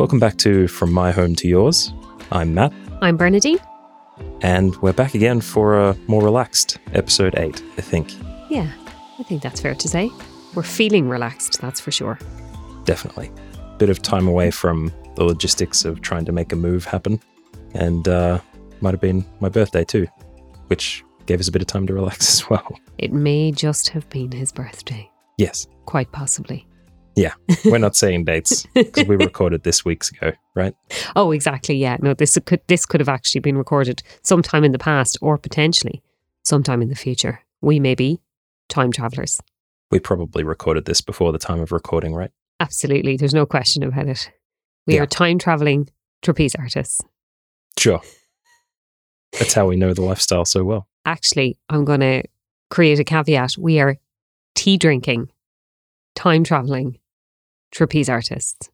Welcome back to From My Home to Yours. I'm Matt. I'm Bernadine. And we're back again for a more relaxed episode 8, I think. Yeah, I think that's fair to say. We're feeling relaxed, that's for sure. Definitely. Bit of time away from the logistics of trying to make a move happen. And might have been my birthday too, which gave us a bit of time to relax as well. It may just have been his birthday. Yes. Quite possibly. Yeah, we're not saying dates because we recorded this weeks ago, right? Oh, exactly, yeah. No, this could have actually been recorded sometime in the past or potentially sometime in the future. We may be time travellers. We probably recorded this before the time of recording, right? Absolutely. There's no question about it. We are time-travelling trapeze artists. Sure. That's how we know the lifestyle so well. Actually, I'm going to create a caveat. We are tea-drinking, time-travelling trapeze artists.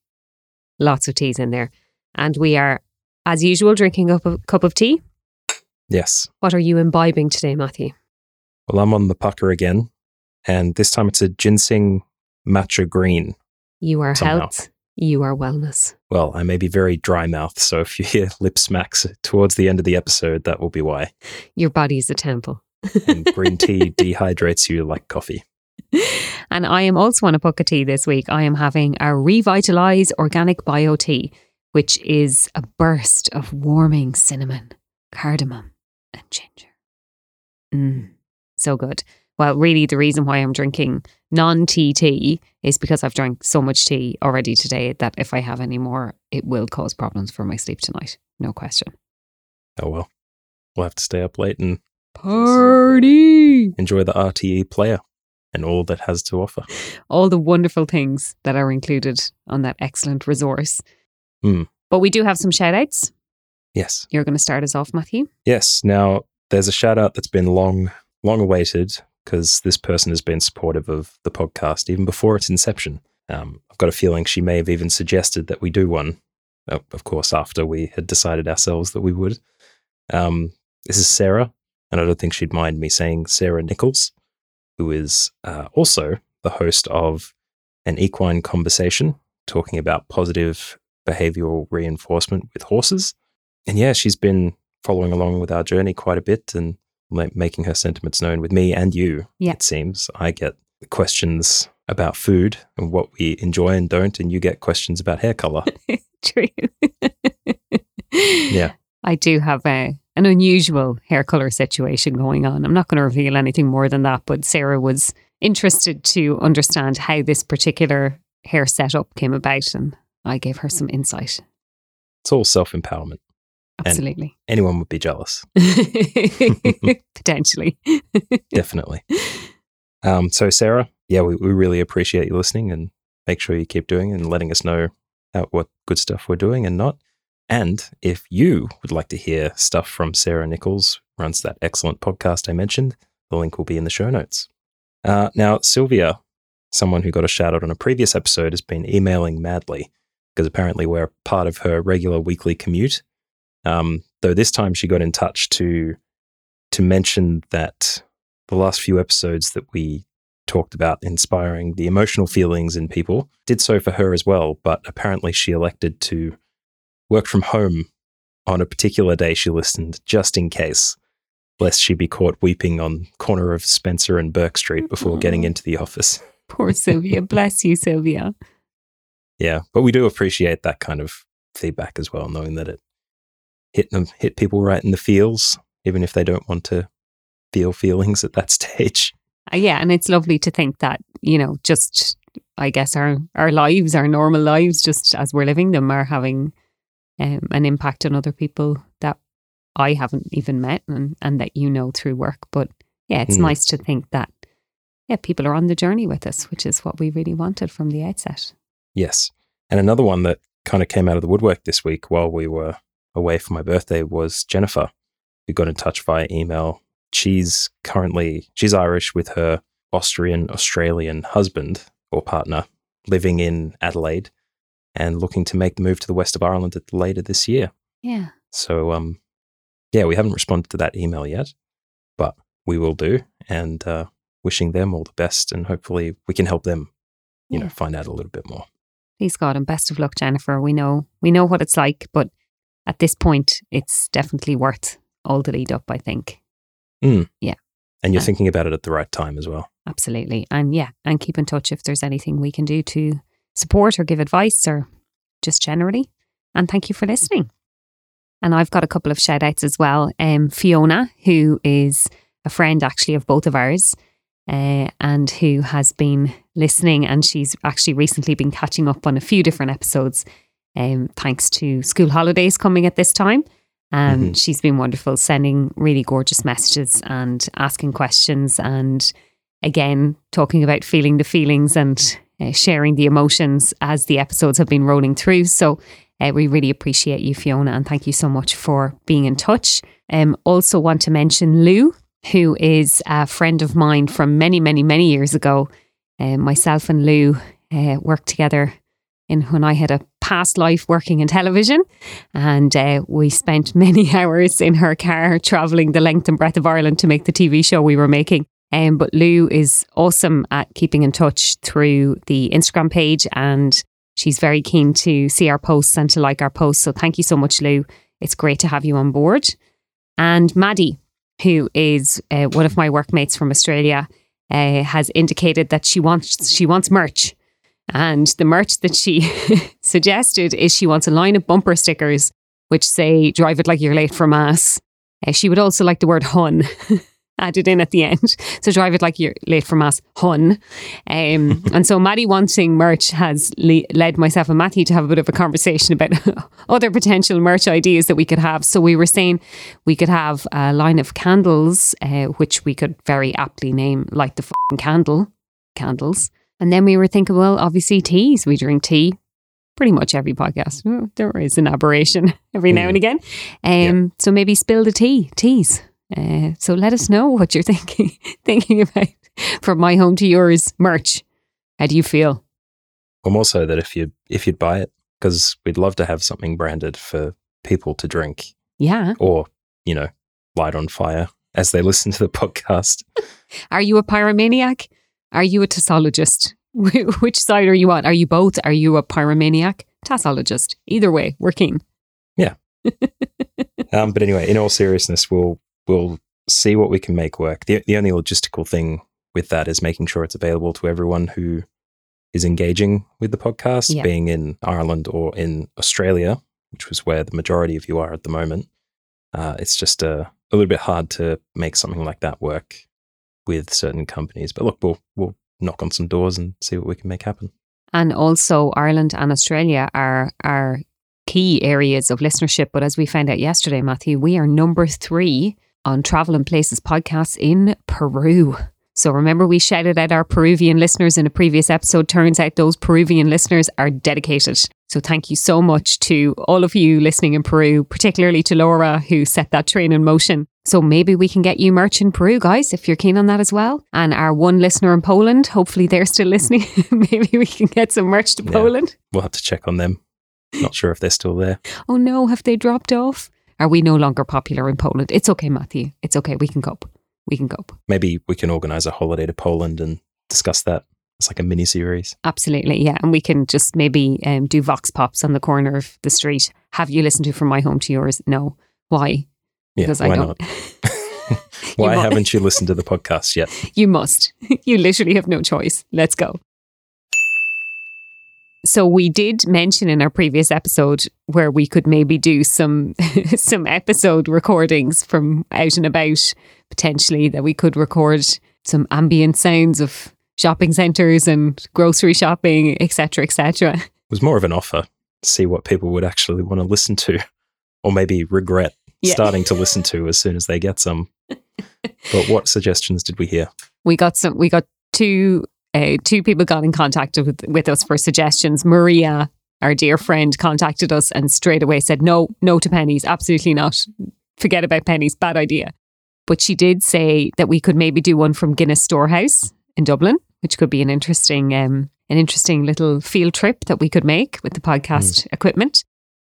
Lots of teas in there. And we are, as usual, drinking up a cup of tea. Yes. What are you imbibing today, Matthew? Well, I'm on the pucker again. And this time it's a Ginseng Matcha Green. You are somehow. Health. You are wellness. Well, I may be very dry mouth, so if you hear lip smacks towards the end of the episode, that will be why. Your body is a temple. And green tea dehydrates you like coffee. And I am also on a Pukka tea this week. I am having a Revitalise Organic Bio Tea, which is a burst of warming cinnamon, cardamom and ginger. So good. Well, really the reason why I'm drinking non-tea tea is because I've drank so much tea already today that if I have any more, it will cause problems for my sleep tonight. No question. Oh, well. We'll have to stay up late and party. Enjoy the RTE player and all that has to offer. All the wonderful things that are included on that excellent resource. Mm. But we do have some shout outs. Yes. You're going to start us off, Matthew? Yes. Now, there's a shout out that's been long awaited, because this person has been supportive of the podcast even before its inception. I've got a feeling she may have even suggested that we do one, of course, after we had decided ourselves that we would. This is Sarah, and I don't think she'd mind me saying Sarah Nichols, who is also the host of An Equine Conversation, talking about positive behavioural reinforcement with horses. And yeah, she's been following along with our journey quite a bit and making her sentiments known with me and you, it seems. I get questions about food and what we enjoy and don't, and you get questions about hair colour. True. Yeah. I do have an unusual hair colour situation going on. I'm not going to reveal anything more than that, but Sarah was interested to understand how this particular hair setup came about, and I gave her some insight. It's all self-empowerment. Absolutely. And anyone would be jealous. Potentially. Definitely. So Sarah, we really appreciate you listening, and make sure you keep doing it and letting us know what good stuff we're doing and not. And if you would like to hear stuff from Sarah Nichols, runs that excellent podcast I mentioned, the link will be in the show notes. Now, Sylvia, someone who got a shout out on a previous episode, has been emailing madly because apparently we're part of her regular weekly commute. Though this time she got in touch to mention that the last few episodes that we talked about inspiring the emotional feelings in people did so for her as well, but apparently she elected to work from home on a particular day she listened, just in case, lest she be caught weeping on corner of Spencer and Burke Street before getting into the office. Poor Sylvia. Bless you, Sylvia. Yeah, but we do appreciate that kind of feedback as well, knowing that it hit people right in the feels, even if they don't want to feel feelings at that stage. Yeah, and it's lovely to think that, just, I guess, our lives, our normal lives, just as we're living them, are having an impact on other people that I haven't even met and that through work. But yeah, it's nice to think that, people are on the journey with us, which is what we really wanted from the outset. Yes. And another one that kind of came out of the woodwork this week while we were away for my birthday was Jennifer, who got in touch via email. She's Irish with her Austrian-Australian husband or partner, living in Adelaide and looking to make the move to the west of Ireland later this year. Yeah. So, we haven't responded to that email yet, but we will do, and wishing them all the best, and hopefully we can help them, find out a little bit more. Please God, and best of luck, Jennifer. We know what it's like, but at this point, it's definitely worth all the lead up, I think. Mm. Yeah. And you're thinking about it at the right time as well. Absolutely. And yeah, and keep in touch if there's anything we can do to support or give advice or just generally. And thank you for listening. And I've got a couple of shout outs as well. Fiona, who is a friend actually of both of ours, and who has been listening, and she's actually recently been catching up on a few different episodes thanks to school holidays coming at this time. Mm-hmm. She's been wonderful, sending really gorgeous messages and asking questions, and again talking about feeling the feelings and sharing the emotions as the episodes have been rolling through. So we really appreciate you, Fiona, and thank you so much for being in touch. Also want to mention Lou, who is a friend of mine from many, many, many years ago. Myself and Lou worked together when I had a past life working in television, and we spent many hours in her car travelling the length and breadth of Ireland to make the TV show we were making. But Lou is awesome at keeping in touch through the Instagram page, and she's very keen to see our posts and to like our posts. So thank you so much, Lou. It's great to have you on board. And Maddie, who is one of my workmates from Australia, has indicated that she wants merch. And the merch that she suggested is she wants a line of bumper stickers which say, "Drive it like you're late for mass." She would also like the word hun added in at the end. So drive it like you're late for mass, hun. And so Maddie wanting merch has led myself and Matthew to have a bit of a conversation about other potential merch ideas that we could have. So we were saying we could have a line of candles, which we could very aptly name Light the F***ing Candle. Candles. And then we were thinking, well, obviously teas. We drink tea pretty much every podcast. Oh, there is an aberration every now and again. Yep. So maybe spill the tea, teas. So let us know what you're thinking about From My Home to Yours merch. How do you feel? Well, more so that if you'd buy it, because we'd love to have something branded for people to drink. Yeah. Or, light on fire as they listen to the podcast. Are you a pyromaniac? Are you a tassologist? Which side are you on? Are you both? Are you a pyromaniac? Tassologist? Either way, we're keen. Yeah. But anyway, in all seriousness, we'll see what we can make work. The only logistical thing with that is making sure it's available to everyone who is engaging with the podcast, being in Ireland or in Australia, which was where the majority of you are at the moment. It's just a little bit hard to make something like that work with certain companies. But look, we'll knock on some doors and see what we can make happen. And also Ireland and Australia are key areas of listenership. But as we found out yesterday, Matthew, we are number 3 on Travel and Places podcasts in Peru. So remember we shouted out our Peruvian listeners in a previous episode. Turns out those Peruvian listeners are dedicated. So thank you so much to all of you listening in Peru, particularly to Laura, who set that train in motion. So maybe we can get you merch in Peru, guys, if you're keen on that as well. And our one listener in Poland, hopefully they're still listening. Maybe we can get some merch to Poland. We'll have to check on them. Not sure if they're still there. Oh no, have they dropped off? Are we no longer popular in Poland? It's okay, Matthew. It's okay. We can cope. We can cope. Maybe we can organise a holiday to Poland and discuss that. It's like a mini-series. Absolutely, yeah. And we can just maybe do vox pops on the corner of the street. Have you listened to From My Home to Yours? No. Why? Yeah, because why not? Why haven't you listened to the podcast yet? You must. You literally have no choice. Let's go. So we did mention in our previous episode where we could maybe do some episode recordings from out and about, potentially, that we could record some ambient sounds of shopping centres and grocery shopping, etc., etc. It was more of an offer to see what people would actually want to listen to, or maybe regret starting to listen to as soon as they get some. But what suggestions did we hear? We got two people got in contact with us for suggestions. Maria, our dear friend, contacted us and straight away said, no to pennies, absolutely not. Forget about pennies, bad idea. But she did say that we could maybe do one from Guinness Storehouse in Dublin, which could be an interesting little field trip that we could make with the podcast equipment,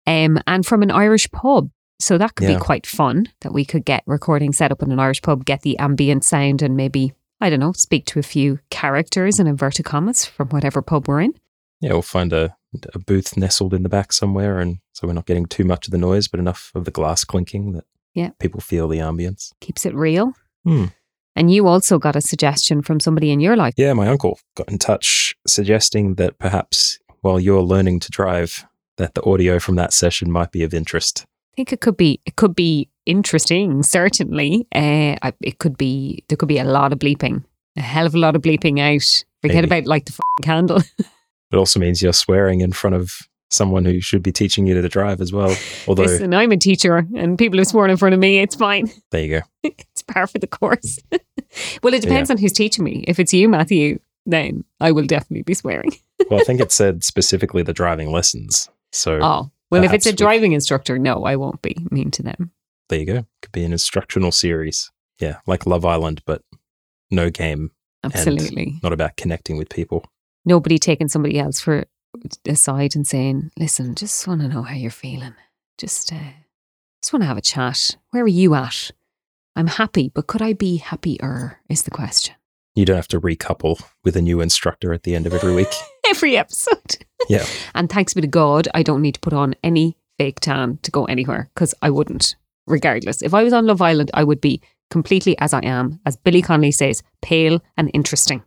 and from an Irish pub. So that could be quite fun, that we could get recording set up in an Irish pub, get the ambient sound, and maybe, I don't know, speak to a few characters in inverted commas from whatever pub we're in. Yeah, we'll find a a booth nestled in the back somewhere, and so we're not getting too much of the noise, but enough of the glass clinking that people feel the ambience. Keeps it real. Mm. And you also got a suggestion from somebody in your life. Yeah, my uncle got in touch suggesting that perhaps while you're learning to drive, that the audio from that session might be of interest. I think it could be interesting, certainly. There could be a lot of bleeping, a hell of a lot of bleeping out. Forget about like the f***ing candle. It also means you're swearing in front of someone who should be teaching you to drive as well. Although, listen, I'm a teacher and people have sworn in front of me. It's fine. There you go. It's par for the course. Well, it depends on who's teaching me. If it's you, Matthew, then I will definitely be swearing. Well, I think it said specifically the driving lessons. So, well, if it's a driving instructor, no, I won't be mean to them. There you go. Could be an instructional series. Yeah, like Love Island, but no game. Absolutely. Not about connecting with people. Nobody taking somebody else for aside and saying, listen, just want to know how you're feeling. Just want to have a chat. Where are you at? I'm happy, but could I be happier is the question. You don't have to recouple with a new instructor at the end of every week. Every episode. Yeah. And thanks be to God, I don't need to put on any fake tan to go anywhere, because I wouldn't, regardless. If I was on Love Island, I would be completely as I am, as Billy Connolly says, pale and interesting.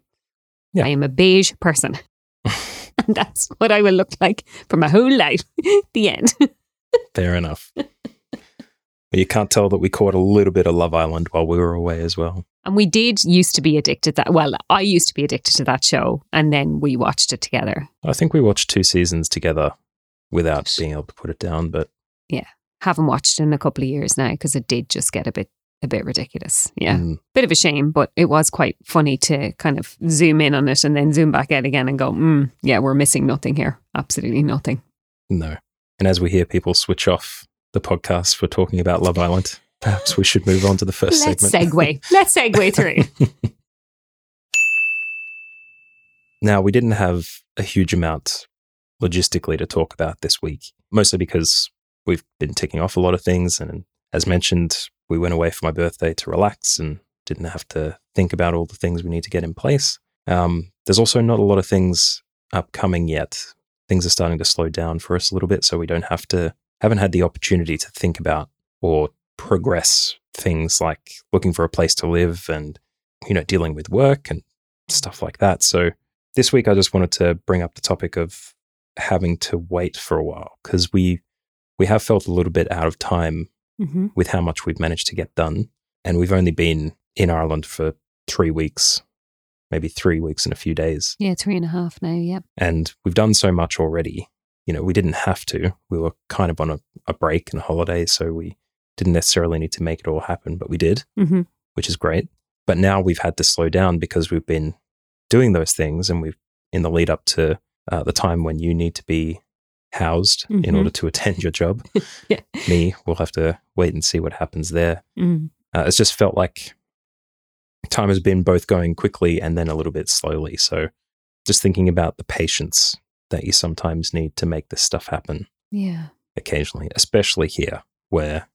Yeah. I am a beige person. And that's what I will look like for my whole life. The end. Fair enough. You can't tell that we caught a little bit of Love Island while we were away as well. And we did used to be addicted to that. Well, I used to be addicted to that show, and then we watched it together. I think we watched 2 seasons together without being able to put it down, but... Yeah. Haven't watched it in a couple of years now because it did just get a bit ridiculous. Yeah. Mm. Bit of a shame, but it was quite funny to kind of zoom in on it and then zoom back out again and go, yeah, we're missing nothing here. Absolutely nothing. No. And as we hear people switch off the podcast for talking about Love Island, perhaps we should move on to the first segment. Let's segue through. Now, we didn't have a huge amount logistically to talk about this week, mostly because we've been ticking off a lot of things, and as mentioned, we went away for my birthday to relax and didn't have to think about all the things we need to get in place. There's also not a lot of things upcoming yet. Things are starting to slow down for us a little bit, so we haven't had the opportunity to think about or progress things like looking for a place to live and, you know, dealing with work and stuff like that. So this week I just wanted to bring up the topic of having to wait for a while, because we have felt a little bit out of time with how much we've managed to get done. And we've only been in Ireland for 3 weeks, maybe 3 weeks and a few days. Yeah, 3.5 now, yep. And we've done so much already. You know, we didn't have to. We were kind of on a break and a holiday, so we didn't necessarily need to make it all happen, but we did, which is great. But now we've had to slow down because we've been doing those things, and we've, in the lead up to the time when you need to be housed in order to attend your job. Yeah. Me, we'll have to wait and see what happens there. It's just felt like time has been both going quickly and then a little bit slowly. So just thinking about the patience that you sometimes need to make this stuff happen. Yeah. Occasionally, especially here where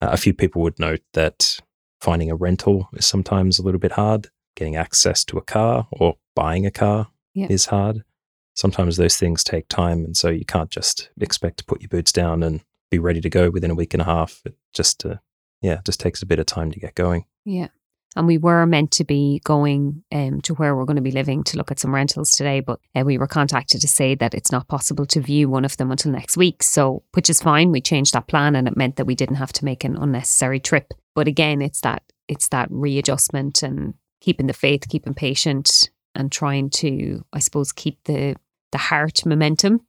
a few people would note that finding a rental is sometimes a little bit hard. Getting access to a car or buying a car is hard. Sometimes those things take time, and so you can't just expect to put your boots down and be ready to go within a week and a half. It just, just takes a bit of time to get going. Yeah. And we were meant to be going to where we're going to be living to look at some rentals today, but we were contacted to say that it's not possible to view one of them until next week. So, which is fine. We changed that plan, and it meant that we didn't have to make an unnecessary trip. But again, it's that readjustment and keeping the faith, keeping patient, and trying to, I suppose, keep the heart momentum.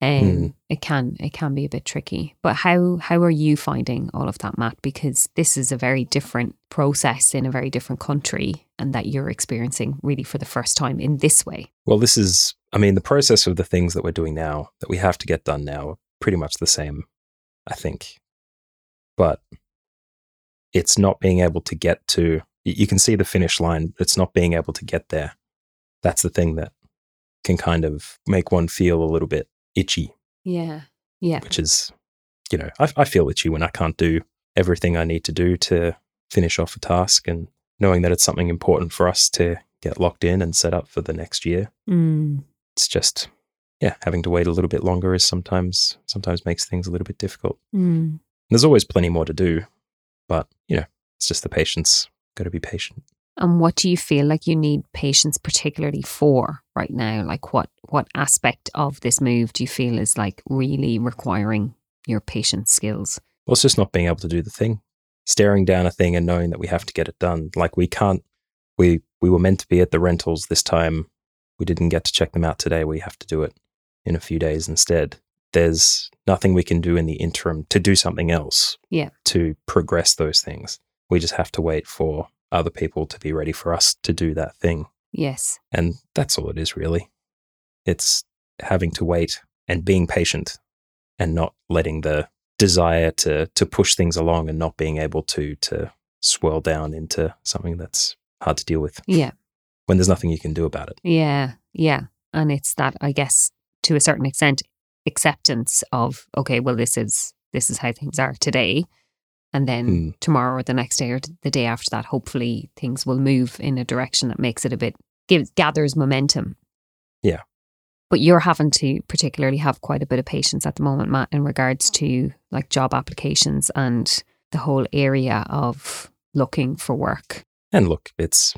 It can be a bit tricky. But how are you finding all of that, Matt? Because this is a very different process in a very different country, and that you're experiencing really for the first time in this way. Well, this is, I mean, the process of the things that we're doing now, that we have to get done now, are pretty much the same, I think. But it's not being able to get to, you can see the finish line, it's not being able to get there. That's the thing that can kind of make one feel a little bit itchy. Yeah, yeah. Which is, you know, I feel itchy when I can't do everything I need to do to finish off a task, and knowing that it's something important for us to get locked in and set up for the next year. It's just, having to wait a little bit longer is sometimes makes things a little bit difficult. Mm. There's always plenty more to do, but, it's just the patience. Got to be patient. And what do you feel like you need patience particularly for right now? Like what aspect of this move do you feel is like really requiring your patience skills? Well, it's just not being able to do the thing. Staring down a thing and knowing that we have to get it done. Like we were meant to be at the rentals this time. We didn't get to check them out today. We have to do it in a few days instead. There's nothing we can do in the interim to do something else to progress those things. We just have to wait for other people to be ready for us to do that thing. Yes. And that's all it is really. It's having to wait and being patient and not letting the desire to push things along and not being able to swirl down into something that's hard to deal with. Yeah. When there's nothing you can do about it. Yeah. Yeah. And it's that, I guess, to a certain extent, acceptance of, okay, well, this is how things are today. And then tomorrow or the next day or the day after that, hopefully things will move in a direction that makes it gathers momentum. Yeah. But you're having to particularly have quite a bit of patience at the moment, Matt, in regards to like job applications and the whole area of looking for work. And look, it's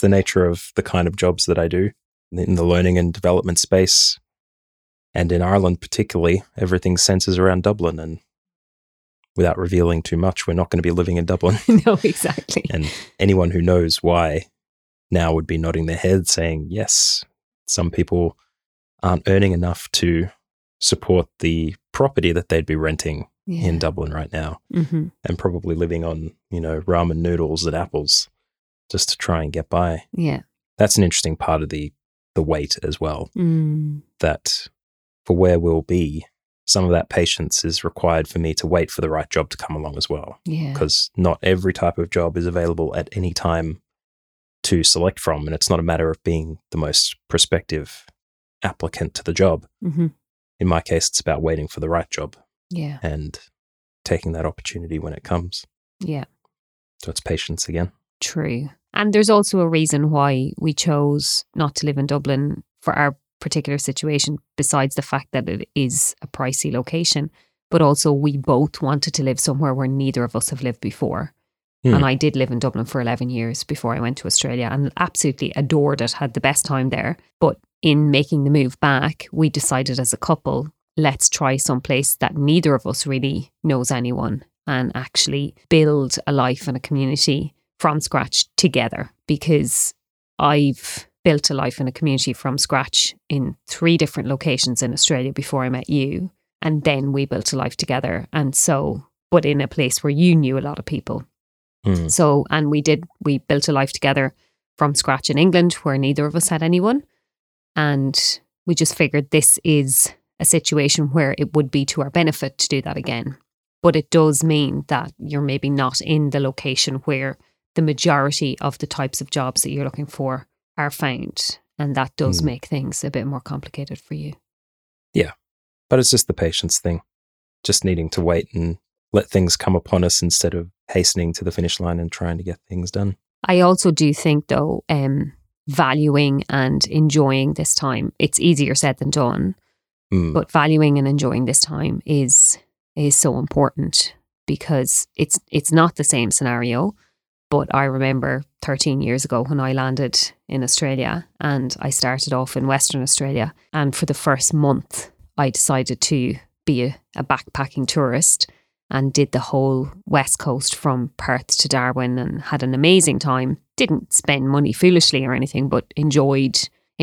the nature of the kind of jobs that I do in the learning and development space. And in Ireland particularly, everything centres around Dublin, and without revealing too much, we're not going to be living in Dublin. No, exactly. And anyone who knows why now would be nodding their head saying, yes, some people aren't earning enough to support the property that they'd be renting in Dublin right now, and probably living on, ramen noodles and apples just to try and get by. Yeah. That's an interesting part of the wait as well, that for where we'll be, some of that patience is required for me to wait for the right job to come along as well. Yeah. Because not every type of job is available at any time to select from. And it's not a matter of being the most prospective applicant to the job. Mm-hmm. In my case, it's about waiting for the right job. Yeah. And taking that opportunity when it comes. Yeah. So it's patience again. True. And there's also a reason why we chose not to live in Dublin for our particular situation, besides the fact that it is a pricey location, but also we both wanted to live somewhere where neither of us have lived before. Mm. And I did live in Dublin for 11 years before I went to Australia and absolutely adored it, had the best time there. But in making the move back, we decided as a couple, let's try someplace that neither of us really knows anyone and actually build a life and a community from scratch together, because I've built a life in a community from scratch in 3 different locations in Australia before I met you. And then we built a life together. And so, but in a place where you knew a lot of people. Mm. So, and we built a life together from scratch in England where neither of us had anyone. And we just figured this is a situation where it would be to our benefit to do that again. But it does mean that you're maybe not in the location where the majority of the types of jobs that you're looking for are found, and that does make things a bit more complicated for you. Yeah, but it's just the patience thing, just needing to wait and let things come upon us instead of hastening to the finish line and trying to get things done. I also do think though, valuing and enjoying this time, it's easier said than done, but valuing and enjoying this time is so important, because it's not the same scenario. But I remember 13 years ago when I landed in Australia, and I started off in Western Australia. And for the first month, I decided to be a backpacking tourist and did the whole West Coast from Perth to Darwin and had an amazing time. Didn't spend money foolishly or anything, but enjoyed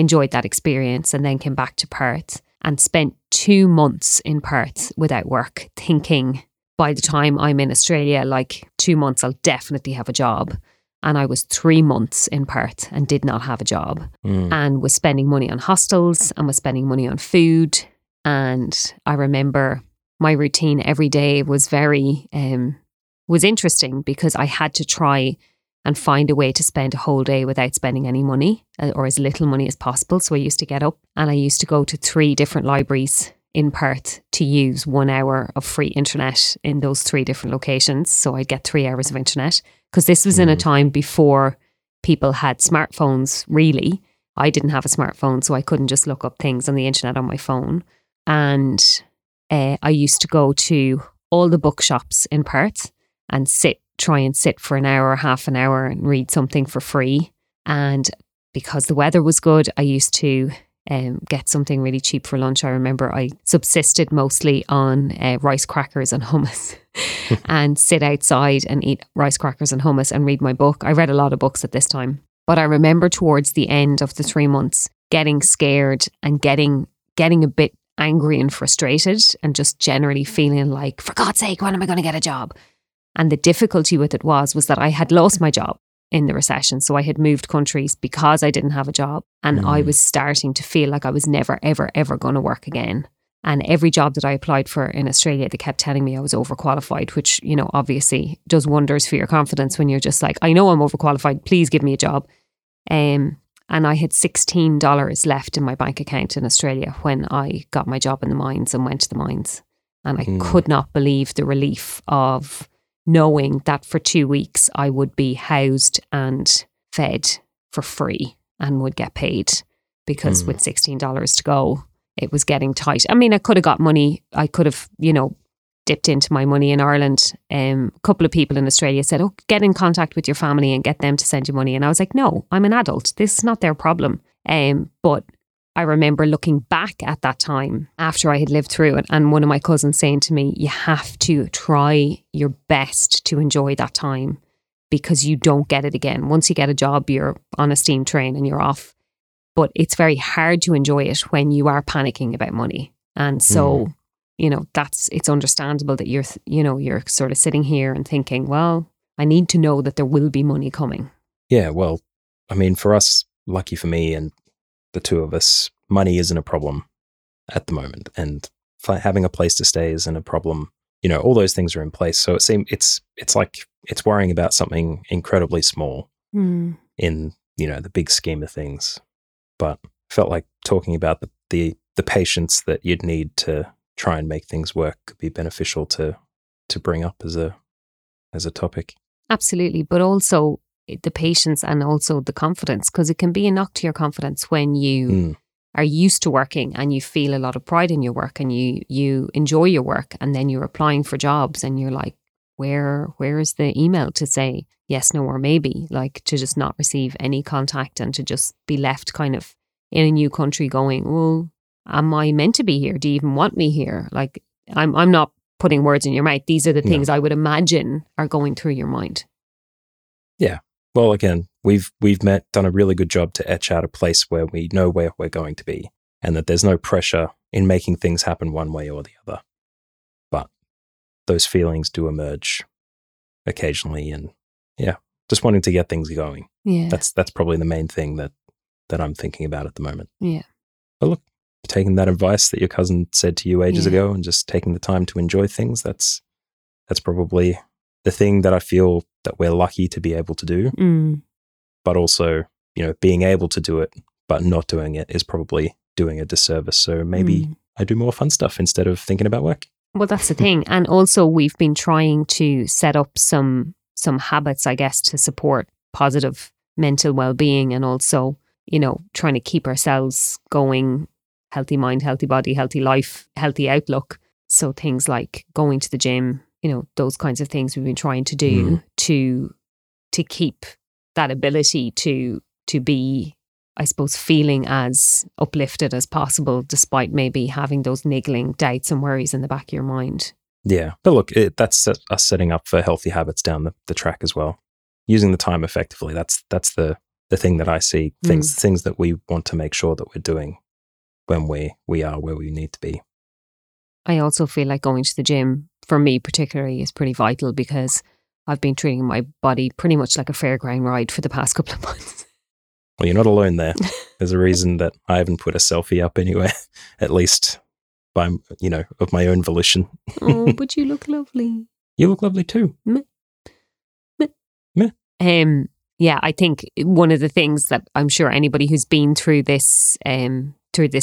that experience, and then came back to Perth and spent 2 months in Perth without work, thinking, by the time I'm in Australia, like 2 months, I'll definitely have a job. And I was 3 months in Perth and did not have a job, and was spending money on hostels and was spending money on food. And I remember my routine every day was was interesting, because I had to try and find a way to spend a whole day without spending any money, or as little money as possible. So I used to get up and I used to go to 3 different libraries in Perth to use 1 hour of free internet in those 3 different locations. So I'd get 3 hours of internet, because this was in a time before people had smartphones really, I didn't have a smartphone, so I couldn't just look up things on the internet on my phone. And I used to go to all the bookshops in Perth and sit for an hour, half an hour, and read something for free. And because the weather was good, I used to get something really cheap for lunch. I remember I subsisted mostly on rice crackers and hummus and sit outside and eat rice crackers and hummus and read my book. I read a lot of books at this time. But I remember towards the end of the 3 months getting scared and getting a bit angry and frustrated and just generally feeling like, for God's sake, when am I going to get a job? And the difficulty with it was that I had lost my job in the recession. So I had moved countries because I didn't have a job, and I was starting to feel like I was never, ever, ever going to work again. And every job that I applied for in Australia, they kept telling me I was overqualified, which, you know, obviously does wonders for your confidence when you're just like, I know I'm overqualified, please give me a job. And I had $16 left in my bank account in Australia when I got my job in the mines and went to the mines. And I could not believe the relief of knowing that for 2 weeks I would be housed and fed for free and would get paid, because with $16 to go, it was getting tight. I mean, I could have got money. I could have, you know, dipped into my money in Ireland. A couple of people in Australia said, oh, get in contact with your family and get them to send you money. And I was like, no, I'm an adult. This is not their problem. But I remember looking back at that time after I had lived through it, and one of my cousins saying to me, you have to try your best to enjoy that time because you don't get it again. Once you get a job, you're on a steam train and you're off. But it's very hard to enjoy it when you are panicking about money. And so, you know, it's understandable that you're sort of sitting here and thinking, well, I need to know that there will be money coming. Yeah, well, I mean, for us, lucky for me and the two of us, money isn't a problem at the moment, and having a place to stay isn't a problem. You know, all those things are in place. So it seems it's like it's worrying about something incredibly small in, you know, the big scheme of things. But felt like talking about the patience that you'd need to try and make things work could be beneficial to bring up as a topic. Absolutely, but also the patience and also the confidence, because it can be a knock to your confidence when you are used to working and you feel a lot of pride in your work and you enjoy your work, and then you're applying for jobs and you're like, where is the email to say yes, no, or maybe, like to just not receive any contact and to just be left kind of in a new country going, well, am I meant to be here? Do you even want me here? Like, I'm not putting words in your mouth. These are the things I would imagine are going through your mind. Yeah. Well, again, we've done a really good job to etch out a place where we know where we're going to be, and that there's no pressure in making things happen one way or the other. But those feelings do emerge occasionally, and yeah, just wanting to get things going. Yeah, that's probably the main thing that I'm thinking about at the moment. Yeah. But look, taking that advice that your cousin said to you ages ago and just taking the time to enjoy things, that's probably the thing that I feel that we're lucky to be able to do, but also, you know, being able to do it but not doing it is probably doing a disservice. So maybe I do more fun stuff instead of thinking about work. Well, that's the thing. And also we've been trying to set up some habits, I guess, to support positive mental well-being, and also, you know, trying to keep ourselves going, healthy mind, healthy body, healthy life, healthy outlook. So things like going to the gym, you know, those kinds of things we've been trying to do to keep that ability to be, I suppose, feeling as uplifted as possible, despite maybe having those niggling doubts and worries in the back of your mind. Yeah. But look, that's us setting up for healthy habits down the track as well. Using the time effectively. That's the thing that I see, things that we want to make sure that we're doing when we are where we need to be. I also feel like going to the gym, for me particularly, is pretty vital, because I've been treating my body pretty much like a fairground ride for the past couple of months. Well, you're not alone there. There's a reason that I haven't put a selfie up anywhere, at least by, you know, of my own volition. Oh, but you look lovely. You look lovely too. Meh. Meh. Meh. Yeah, I think one of the things that I'm sure anybody who's been through this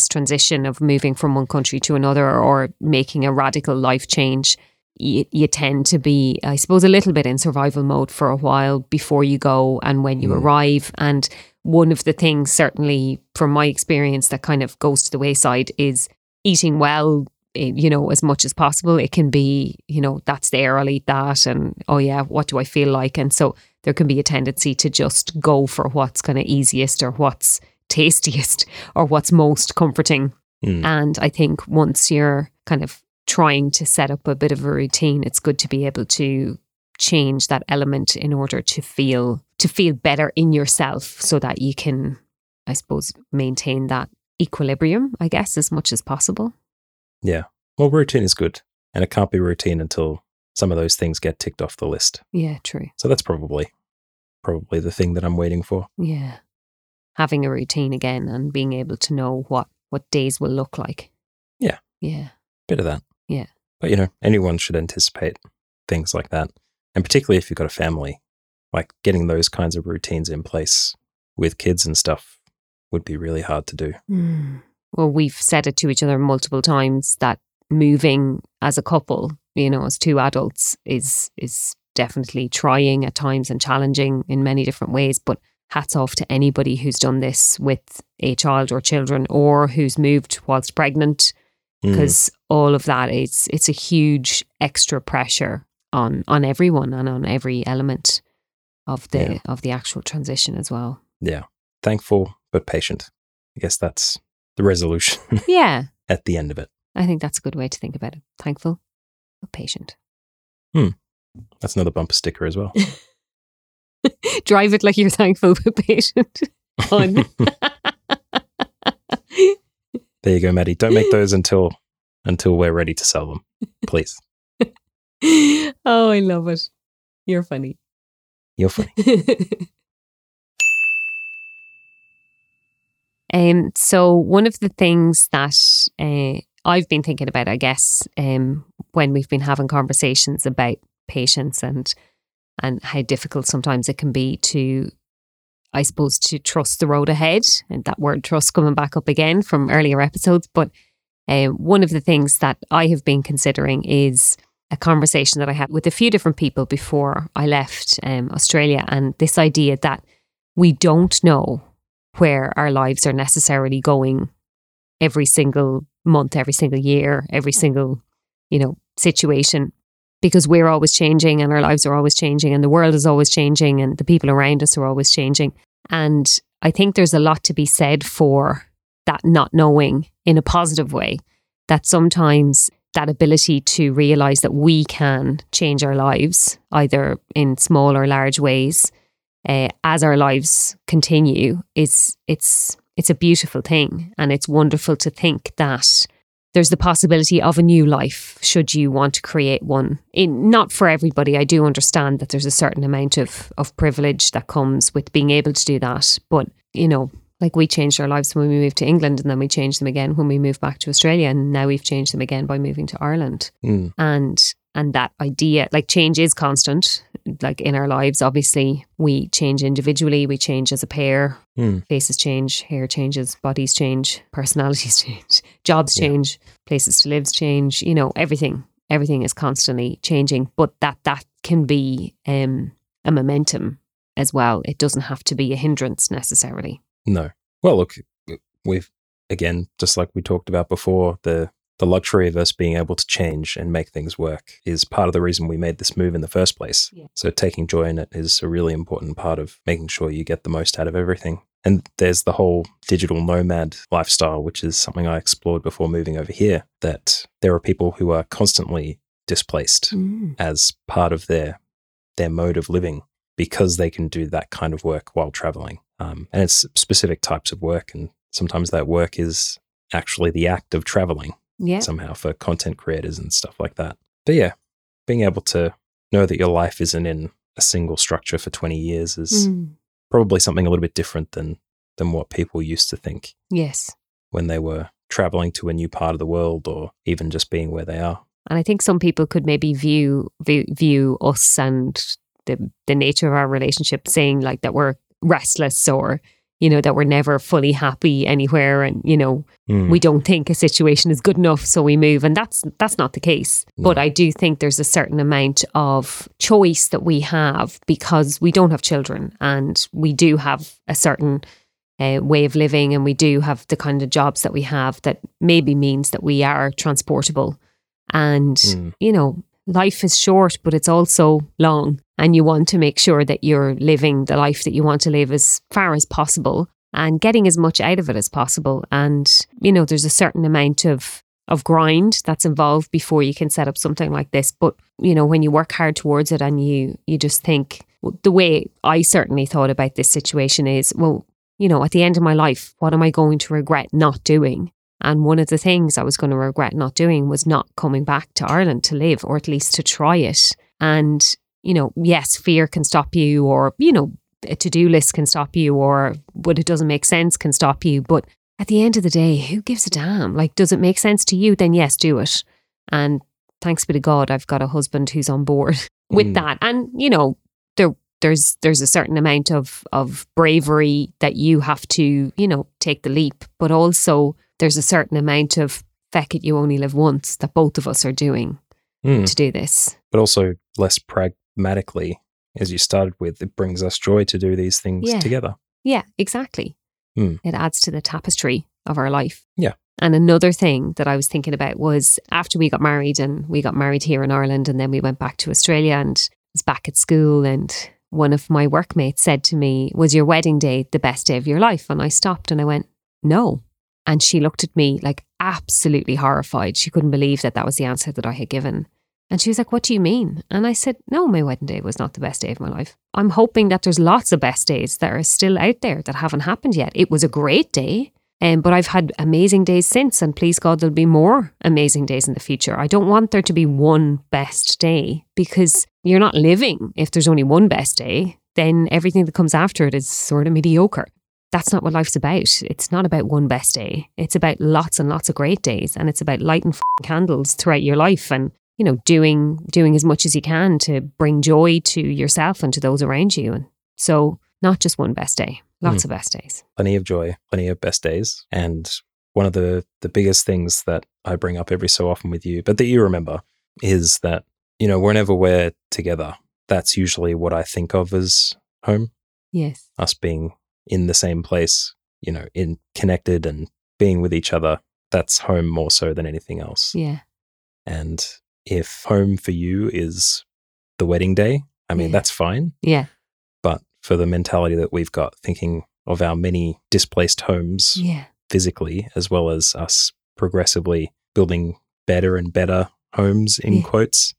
transition of moving from one country to another or making a radical life change, you tend to be, I suppose, a little bit in survival mode for a while before you go and when you arrive. And one of the things, certainly from my experience, that kind of goes to the wayside is eating well, you know, as much as possible. It can be, you know, that's there, I'll eat that, and oh yeah, what do I feel like? And so there can be a tendency to just go for what's kind of easiest or what's tastiest or what's most comforting. Mm. And I think once you're kind of trying to set up a bit of a routine, it's good to be able to change that element in order to feel better in yourself, so that you can, I suppose, maintain that equilibrium, I guess, as much as possible. Yeah. Well, routine is good, and it can't be routine until some of those things get ticked off the list. Yeah, true. So that's probably the thing that I'm waiting for. Yeah. Having a routine again and being able to know what days will look like. Yeah. Yeah. Bit of that. Yeah. But, you know, anyone should anticipate things like that. And particularly if you've got a family, like getting those kinds of routines in place with kids and stuff would be really hard to do. Mm. Well, we've said it to each other multiple times that moving as a couple, you know, as two adults is definitely trying at times and challenging in many different ways. But hats off to anybody who's done this with a child or children, or who's moved whilst pregnant, because all of that it's a huge extra pressure on everyone and on every element of the actual transition as well. Yeah. Thankful but patient. I guess that's the resolution. Yeah. At the end of it. I think that's a good way to think about it. Thankful but patient. That's another bumper sticker as well. Drive it like you're thankful but patient. There you go, Maddie. Don't make those until we're ready to sell them, please. Oh, I love it. You're funny. You're funny. So one of the things that I've been thinking about, I guess, when we've been having conversations about patience and how difficult sometimes it can be to, I suppose, to trust the road ahead, and that word trust coming back up again from earlier episodes. But one of the things that I have been considering is a conversation that I had with a few different people before I left Australia, and this idea that we don't know where our lives are necessarily going every single month, every single year, every single, you know, situation, because we're always changing and our lives are always changing and the world is always changing and the people around us are always changing. And I think there's a lot to be said for that not knowing in a positive way, that sometimes that ability to realise that we can change our lives, either in small or large ways, as our lives continue, it's a beautiful thing. And it's wonderful to think that there's the possibility of a new life, should you want to create one. Not for everybody. I do understand that there's a certain amount of privilege that comes with being able to do that. But, you know, like we changed our lives when we moved to England, and then we changed them again when we moved back to Australia, and now we've changed them again by moving to Ireland. Mm. And that idea, like, change is constant, like in our lives. Obviously, we change individually, we change as a pair, faces change, hair changes, bodies change, personalities change, jobs change, places to live change, you know, everything is constantly changing. But that can be a momentum as well. It doesn't have to be a hindrance necessarily. No. Well, look, we've, again, just like we talked about before, the luxury of us being able to change and make things work is part of the reason we made this move in the first place. Yeah. So taking joy in it is a really important part of making sure you get the most out of everything. And there's the whole digital nomad lifestyle, which is something I explored before moving over here, that there are people who are constantly displaced as part of their mode of living, because they can do that kind of work while traveling. And it's specific types of work. And sometimes that work is actually the act of traveling somehow for content creators and stuff like that. But yeah, being able to know that your life isn't in a single structure for 20 years is probably something a little bit different than what people used to think. Yes. When they were traveling to a new part of the world, or even just being where they are. And I think some people could maybe view us and the nature of our relationship saying, like, that we're restless, or, you know, that we're never fully happy anywhere, and, you know, we don't think a situation is good enough, so we move. And that's not the case. No. But I do think there's a certain amount of choice that we have because we don't have children, and we do have a certain way of living, and we do have the kind of jobs that we have that maybe means that we are transportable. And, you know, life is short, but it's also long. And you want to make sure that you're living the life that you want to live as far as possible and getting as much out of it as possible. And, you know, there's a certain amount of grind that's involved before you can set up something like this. But, you know, when you work hard towards it, and you just think, the way I certainly thought about this situation is, well, you know, at the end of my life, what am I going to regret not doing? And one of the things I was going to regret not doing was not coming back to Ireland to live, or at least to try it. And, you know, yes, fear can stop you, or, you know, a to-do list can stop you, or what it doesn't make sense can stop you. But at the end of the day, who gives a damn? Like, does it make sense to you? Then yes, do it. And thanks be to God, I've got a husband who's on board with that. And, you know, there's a certain amount of bravery that you have to, you know, take the leap. But also there's a certain amount of feck it, you only live once that both of us are doing to do this. But also less pragmatically, as you started with, it brings us joy to do these things together. Yeah, exactly. It adds to the tapestry of our life. Yeah. And another thing that I was thinking about was after we got married, and we got married here in Ireland, and then we went back to Australia and was back at school, and one of my workmates said to me, was your wedding day the best day of your life? And I stopped and I went, no. And she looked at me like absolutely horrified. She couldn't believe that that was the answer that I had given. And she was like, what do you mean? And I said, no, my wedding day was not the best day of my life. I'm hoping that there's lots of best days that are still out there that haven't happened yet. It was a great day, but I've had amazing days since, and please God, there'll be more amazing days in the future. I don't want there to be one best day, because you're not living if there's only one best day. Then everything that comes after it is sort of mediocre. That's not what life's about. It's not about one best day. It's about lots and lots of great days, and it's about lighting candles throughout your life, and, you know, doing as much as you can to bring joy to yourself and to those around you. And so not just one best day, lots of best days. Plenty of joy, plenty of best days. And one of the biggest things that I bring up every so often with you, but that you remember, is that, you know, whenever we're together, that's usually what I think of as home. Yes. Us being in the same place, you know, in connected and being with each other, that's home more so than anything else. Yeah. And if home for you is the wedding day, I mean, that's fine. Yeah. But for the mentality that we've got, thinking of our many displaced homes physically, as well as us progressively building better and better homes, in quotes,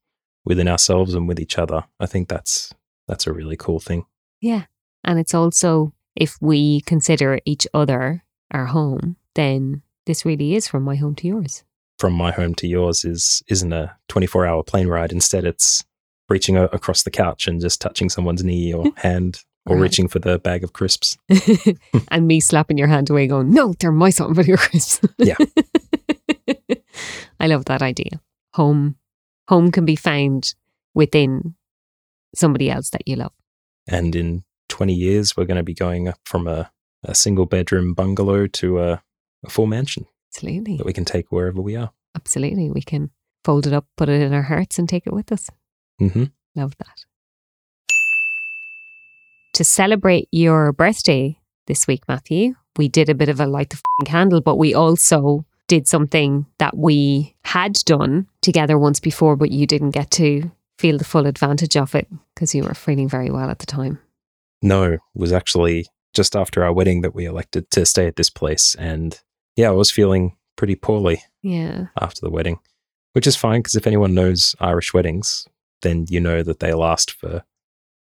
within ourselves and with each other, I think that's a really cool thing. Yeah. And it's also, if we consider each other our home, then this really is from my home to yours. From my home to yours isn't a 24-hour plane ride. Instead, it's reaching across the couch and just touching someone's knee or hand, or reaching for the bag of crisps. And me slapping your hand away going, no, they're my something for your crisps. Yeah. I love that idea. Home can be found within somebody else that you love. And in 20 years, we're going to be going up from a single-bedroom bungalow to a full mansion. Absolutely. That we can take wherever we are. Absolutely. We can fold it up, put it in our hearts, and take it with us. Mm-hmm. Love that. To celebrate your birthday this week, Matthew, we did a bit of a light the f***ing candle, but we also did something that we had done together once before, but you didn't get to feel the full advantage of it because you were feeling very well at the time. No, it was actually just after our wedding that we elected to stay at this place, and yeah, I was feeling pretty poorly after the wedding, which is fine, because if anyone knows Irish weddings, then you know that they last for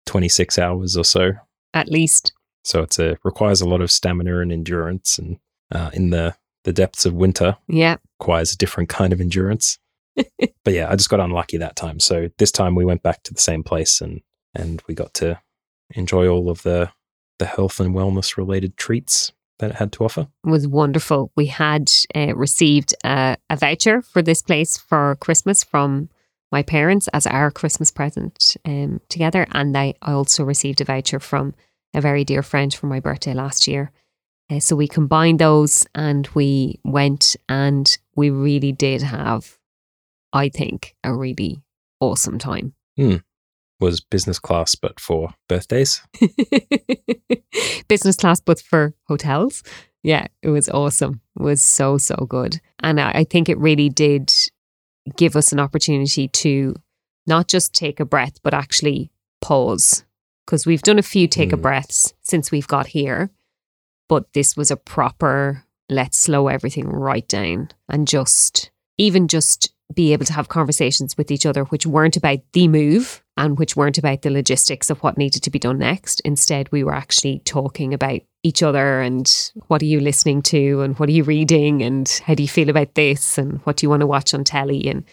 26 hours or so. At least. So it requires a lot of stamina and endurance, and in the depths of winter, requires a different kind of endurance. But yeah, I just got unlucky that time. So this time we went back to the same place, and we got to enjoy all of the health and wellness related treats that it had to offer. It was wonderful. We had received a voucher for this place for Christmas from my parents as our Christmas present together. And I also received a voucher from a very dear friend for my birthday last year. So we combined those and we went, and we really did have, I think, a really awesome time. Mm. Was business class, but for birthdays? Business class, but for hotels. Yeah, it was awesome. It was so, so good. And I think it really did give us an opportunity to not just take a breath, but actually pause. Because we've done a few take a breaths since we've got here. But this was a proper, let's slow everything right down and just be able to have conversations with each other, which weren't about the move and which weren't about the logistics of what needed to be done next. Instead, we were actually talking about each other and what are you listening to and what are you reading and how do you feel about this and what do you want to watch on telly, and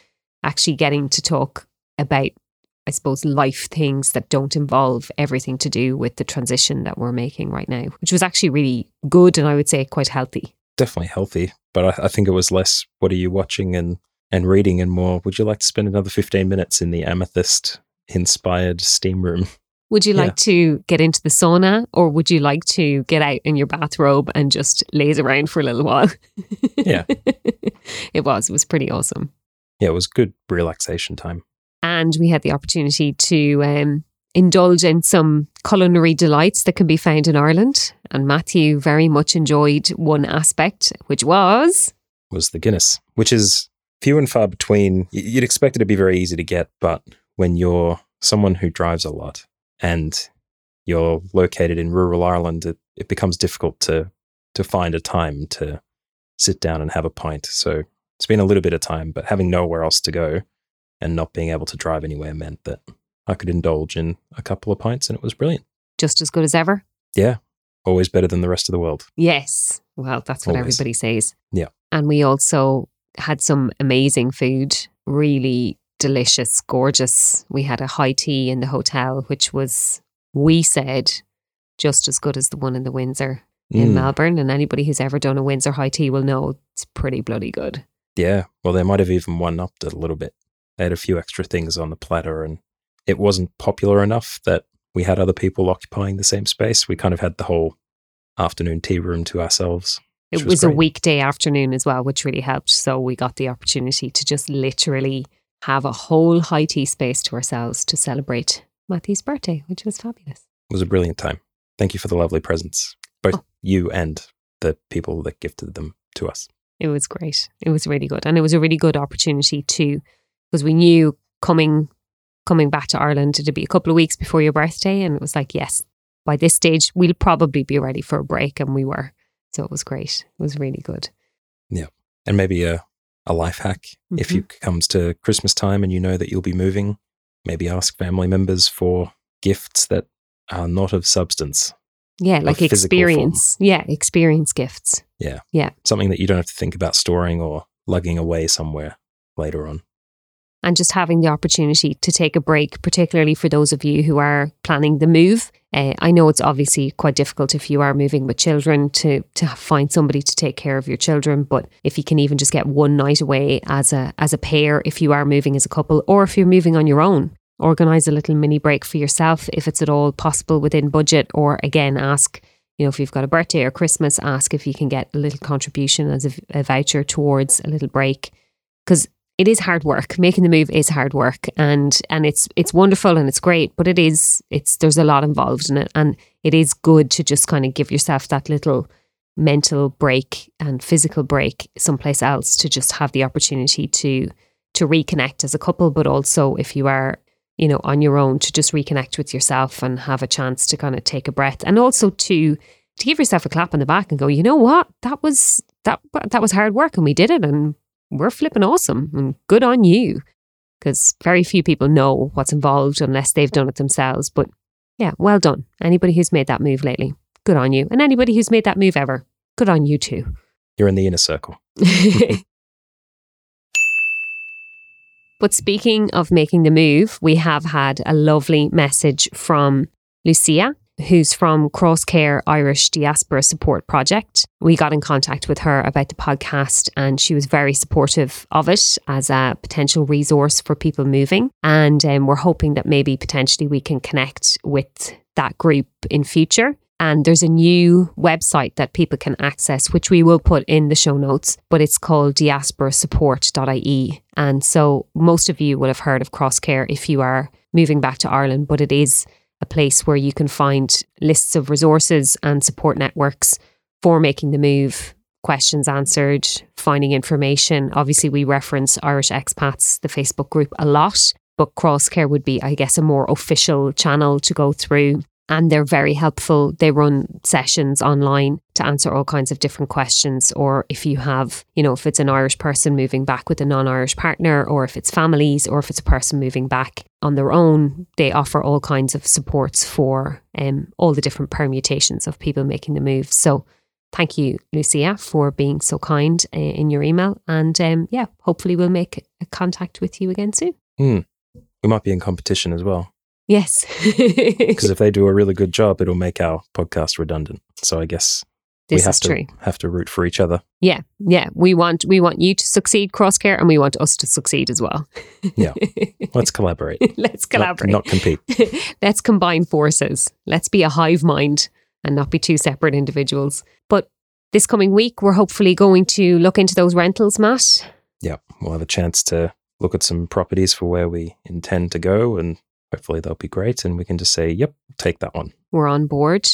actually getting to talk about, I suppose, life things that don't involve everything to do with the transition that we're making right now, which was actually really good and I would say quite healthy. Definitely healthy, but I think it was less what are you watching and reading and more would you like to spend another 15 minutes in the amethyst inspired steam room? Would you like to get into the sauna, or would you like to get out in your bathrobe and just laze around for a little while? Yeah. It was pretty awesome. Yeah, it was good relaxation time. And we had the opportunity to indulge in some culinary delights that can be found in Ireland. And Matthew very much enjoyed one aspect, which was the Guinness, which is few and far between. You'd expect it to be very easy to get, but when you're someone who drives a lot and you're located in rural Ireland, it becomes difficult to find a time to sit down and have a pint. So it's been a little bit of time, but having nowhere else to go and not being able to drive anywhere meant that I could indulge in a couple of pints, and it was brilliant. Just as good as ever? Yeah. Always better than the rest of the world. Yes. Well, that's what everybody says. Yeah. And we also had some amazing food, really delicious, gorgeous. We had a high tea in the hotel, which was, we said, just as good as the one in the Windsor in Melbourne. And anybody who's ever done a Windsor high tea will know it's pretty bloody good. Yeah. Well, they might have even one-upped it a little bit. They had a few extra things on the platter, and it wasn't popular enough that we had other people occupying the same space. We kind of had the whole afternoon tea room to ourselves. It was a weekday afternoon as well, which really helped. So we got the opportunity to just literally have a whole high tea space to ourselves to celebrate Matthew's birthday, which was fabulous. It was a brilliant time. Thank you for the lovely presents, both you and the people that gifted them to us. It was great. It was really good. And it was a really good opportunity to, because we knew coming back to Ireland, it'd be a couple of weeks before your birthday. And it was like, yes, by this stage, we'll probably be ready for a break. And we were. So it was great. It was really good. Yeah. And maybe a life hack, if it comes to Christmas time and you know that you'll be moving, maybe ask family members for gifts that are not of substance. Yeah, like experience. Yeah, experience gifts. Yeah. Yeah. Something that you don't have to think about storing or lugging away somewhere later on. And just having the opportunity to take a break, particularly for those of you who are planning the move. I know it's obviously quite difficult if you are moving with children to find somebody to take care of your children. But if you can even just get one night away as a pair, if you are moving as a couple, or if you're moving on your own, organise a little mini break for yourself if it's at all possible within budget. Or again, ask, if you've got a birthday or Christmas, ask if you can get a little contribution as a voucher towards a little break. Because it is hard work. Making the move is hard work, and it's wonderful and it's great, but there's a lot involved in it, and it is good to just kind of give yourself that little mental break and physical break someplace else to just have the opportunity to reconnect as a couple, but also if you are, on your own, to just reconnect with yourself and have a chance to kind of take a breath, and also to give yourself a clap on the back and go, you know what, that was hard work and we did it, and we're flipping awesome and good on you. Because very few people know what's involved unless they've done it themselves. But yeah, well done. Anybody who's made that move lately, good on you. And anybody who's made that move ever, good on you too. You're in the inner circle. But speaking of making the move, we have had a lovely message from Lucia, who's from Crosscare Irish Diaspora Support Project. We got in contact with her about the podcast, and she was very supportive of it as a potential resource for people moving. And we're hoping that maybe potentially we can connect with that group in future. And there's a new website that people can access, which we will put in the show notes, but it's called diasporasupport.ie. And so most of you will have heard of Crosscare if you are moving back to Ireland, but it is a place where you can find lists of resources and support networks for making the move, questions answered, finding information. Obviously, we reference Irish Expats, the Facebook group, a lot, but Crosscare would be, I guess, a more official channel to go through. And they're very helpful. They run sessions online to answer all kinds of different questions. Or if you have, you know, if it's an Irish person moving back with a non-Irish partner, or if it's families, or if it's a person moving back on their own, they offer all kinds of supports for all the different permutations of people making the move. So thank you, Lucia, for being so kind in your email. And yeah, hopefully we'll make a contact with you again soon. Mm. We might be in competition as well. Yes. Because if they do a really good job, it'll make our podcast redundant. So I guess this we have is to true. Have to root for each other. Yeah. Yeah. We want you to succeed, Crosscare, and we want us to succeed as well. Yeah. Let's collaborate. Let's collaborate. Not compete. Let's combine forces. Let's be a hive mind and not be two separate individuals. But this coming week, we're hopefully going to look into those rentals, Matt. Yeah. We'll have a chance to look at some properties for where we intend to go, and hopefully they'll be great and we can just say, yep, take that one. We're on board.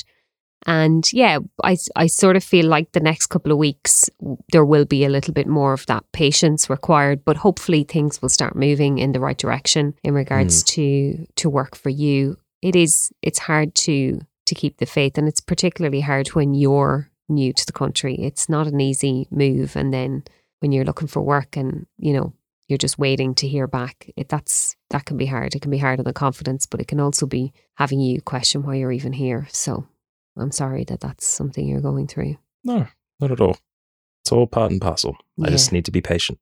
And yeah, I sort of feel like the next couple of weeks, there will be a little bit more of that patience required, but hopefully things will start moving in the right direction in regards to work for you. It's hard to keep the faith, and it's particularly hard when you're new to the country. It's not an easy move. And then when you're looking for work and, you know, you're just waiting to hear back. That can be hard. It can be hard on the confidence, but it can also be having you question why you're even here. So I'm sorry that that's something you're going through. No, not at all. It's all part and parcel. Yeah. I just need to be patient.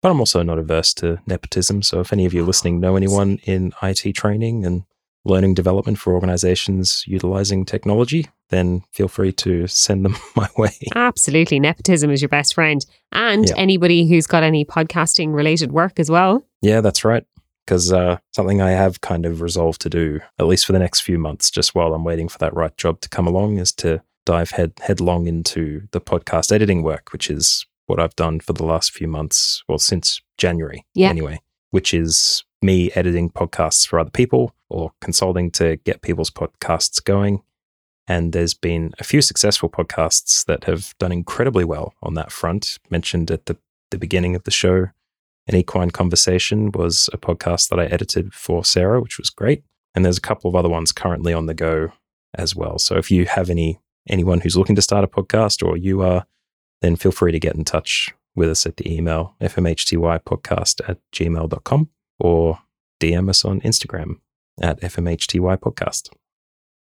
But I'm also not averse to nepotism. So if any of you listening know anyone in IT training and learning development for organizations utilizing technology, then feel free to send them my way. Absolutely. Nepotism is your best friend. And anybody who's got any podcasting related work as well. Yeah, that's right. Because something I have kind of resolved to do, at least for the next few months, just while I'm waiting for that right job to come along, is to dive headlong into the podcast editing work, which is what I've done for the last few months, well, since January anyway, which is me editing podcasts for other people or consulting to get people's podcasts going. And there's been a few successful podcasts that have done incredibly well on that front. Mentioned at the beginning of the show, An Equine Conversation was a podcast that I edited for Sarah, which was great. And there's a couple of other ones currently on the go as well. So if you have anyone who's looking to start a podcast, or you are, then feel free to get in touch with us at the email fmhtypodcast@gmail.com or DM us on Instagram at fmhtypodcast.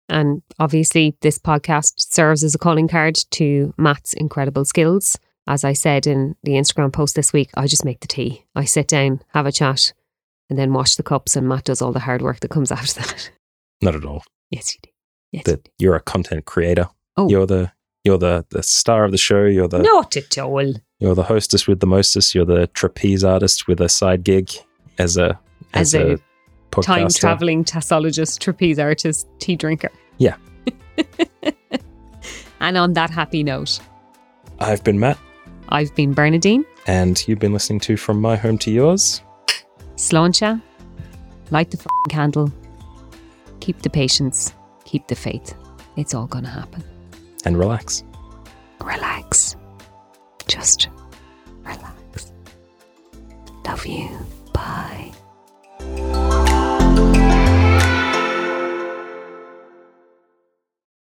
And obviously, this podcast serves as a calling card to Matt's incredible skills. As I said in the Instagram post this week, I just make the tea. I sit down, have a chat, and then wash the cups, and Matt does all the hard work that comes after that. Not at all. Yes, you do. Yes, you do. You're a content creator. Oh. You're the star of the show. You're the... Not at all. You're the hostess with the mostest. You're the trapeze artist with a side gig as a podcaster. Time-traveling tassologist, trapeze artist, tea drinker. Yeah. And on that happy note, I've been Matt. I've been Bernadine. And you've been listening to From My Home to Yours. Sláinte. Light the f***ing candle. Keep the patience. Keep the faith. It's all going to happen. And relax. Relax. Just relax. Love you. Bye.